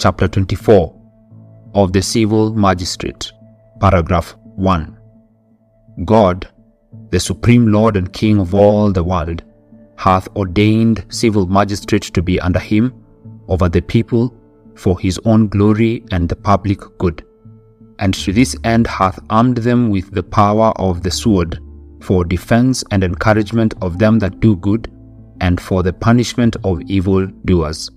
chapter 24 of the Civil Magistrate, paragraph 1. God, the Supreme Lord and King of all the world, hath ordained civil magistrates to be under him over the people for his own glory and the public good, and to this end hath armed them with the power of the sword, for defense and encouragement of them that do good, and for the punishment of evil doers.